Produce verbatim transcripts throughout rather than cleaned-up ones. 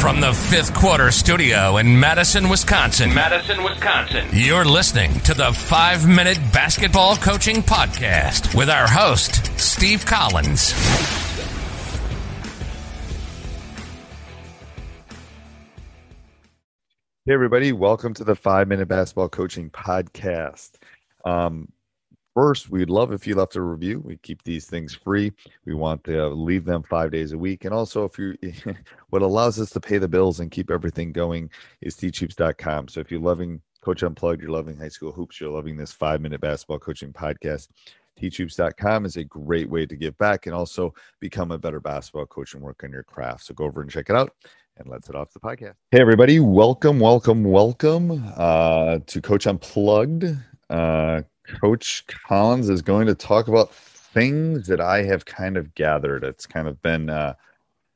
From the Fifth Quarter Studio in Madison, Wisconsin. Madison, Wisconsin. You're listening to the Five-Minute Basketball Coaching Podcast with our host, Steve Collins. Hey, everybody. Welcome to the Five-Minute Basketball Coaching Podcast. Um, first, we'd love if you left a review. We keep these things free. We want to leave them five days a week. And also, if you, what allows us to pay the bills and keep everything going is teach hoops dot com. So if you're loving Coach Unplugged, you're loving High School Hoops, you're loving this Five-Minute Basketball Coaching Podcast, teach hoops dot com is a great way to give back and also become a better basketball coach and work on your craft. So go over and check it out. And let's head off the podcast. Hey, everybody. Welcome, welcome, welcome uh, to Coach Unplugged. Uh, Coach Collins is going to talk about things that I have kind of gathered. It's kind of been uh,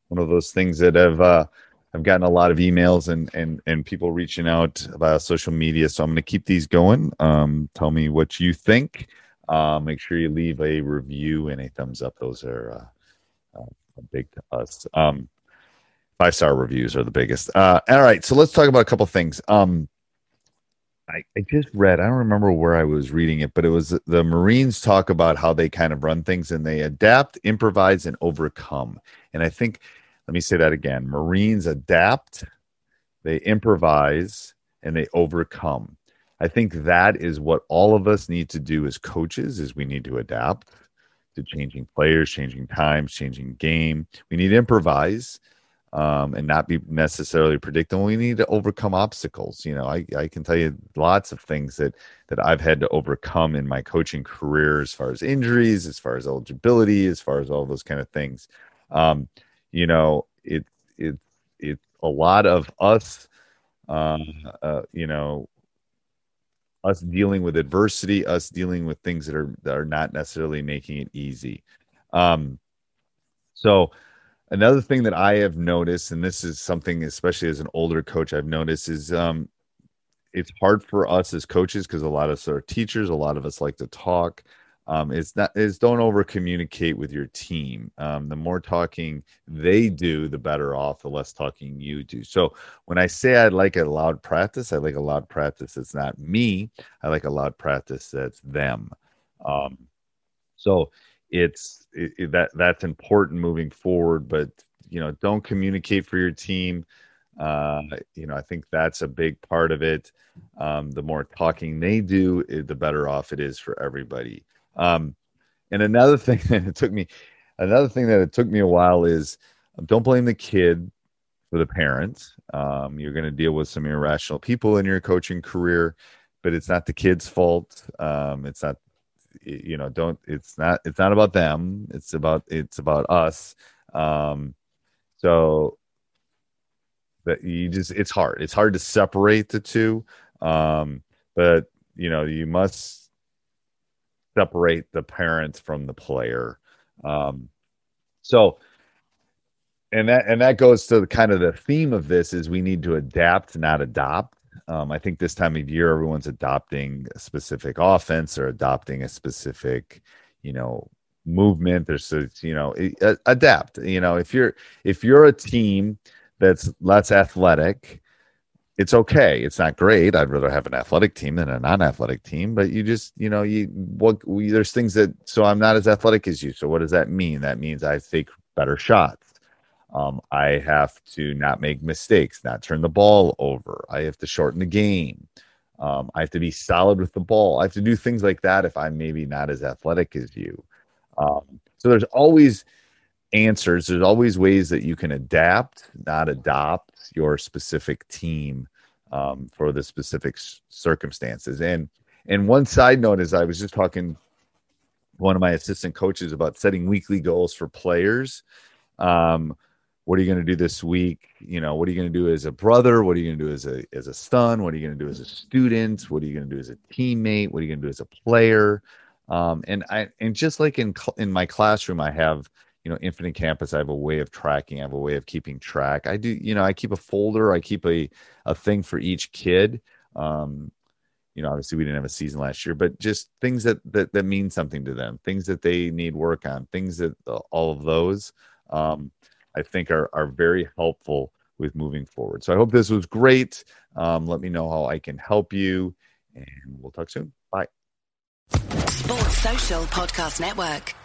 one of those things that I've, uh, I've gotten a lot of emails and, and, and people reaching out via social media. So I'm going to keep these going. Um, tell me what you think. Uh, make sure you leave a review and a thumbs up. Those are uh, uh, big to us. Um, Five-star reviews are the biggest. Uh, all right, so let's talk about a couple things. Um, I, I just read, I don't remember where I was reading it, but it was the Marines talk about how they kind of run things, and they adapt, improvise, and overcome. And I think, let me say that again. Marines adapt, they improvise, and they overcome. I think that is what all of us need to do as coaches, is we need to adapt to changing players, changing times, changing game. We need to improvise. Um, and not be necessarily predictable. We need to overcome obstacles. You know, I, I can tell you lots of things that, that I've had to overcome in my coaching career, as far as injuries, as far as eligibility, as far as all those kind of things. Um, you know, it, it, it, a lot of us, um, uh, you know, us dealing with adversity, us dealing with things that are, that are not necessarily making it easy. Um, so, Another thing that I have noticed, and this is something, especially as an older coach, I've noticed is um, it's hard for us as coaches because a lot of us are teachers. A lot of us like to talk. Um, it's not is don't over communicate with your team. Um, the more talking they do, the better off. The less talking you do. So when I say I like a loud practice, I like a loud practice that's not me. I like a loud practice that's them. Um, so. It's it, it, that that's important moving forward, but you know, don't communicate for your team. Uh, you know, I think that's a big part of it. Um, the more talking they do, it, the better off it is for everybody. Um, and another thing that it took me, another thing that it took me a while is don't blame the kid for the parent. Um, you're going to deal with some irrational people in your coaching career, but it's not the kid's fault. Um, it's not. You know, don't, it's not, it's not about them. It's about, it's about us. Um, so that you just, it's hard. It's hard to separate the two. Um, but you know, you must separate the parent from the player. Um, so, and that, and that goes to the kind of the theme of this is we need to adapt, not adopt. Um, I think this time of year, everyone's adopting a specific offense or adopting a specific, you know, movement. There's, you know, adapt, you know, if you're, if you're a team that's less athletic, it's okay. It's not great. I'd rather have an athletic team than a non-athletic team, but you just, you know, you, what, we, there's things that, so I'm not as athletic as you. So what does that mean? That means I take better shots. Um, I have to not make mistakes, not turn the ball over. I have to shorten the game. Um, I have to be solid with the ball. I have to do things like that if I'm maybe not as athletic as you. Um, so there's always answers. There's always ways that you can adapt, not adopt your specific team um, for the specific s- circumstances. And and one side note is I was just talking to one of my assistant coaches about setting weekly goals for players. Um, what are you going to do this week? You know, what are you going to do as a brother? What are you going to do as a as a son? What are you going to do as a student? What are you going to do as a teammate? What are you going to do as a player? Um, and I and just like in cl- in my classroom, I have, you know, Infinite Campus. I have a way of tracking. I have a way of keeping track. I do, you know, I keep a folder. I keep a, a thing for each kid. Um, you know, obviously we didn't have a season last year, but just things that that, that mean something to them, things that they need work on, things that uh, all of those um, I think are are very helpful with moving forward. So I hope this was great. Um, let me know how I can help you, and we'll talk soon. Bye. Sports Social Podcast Network.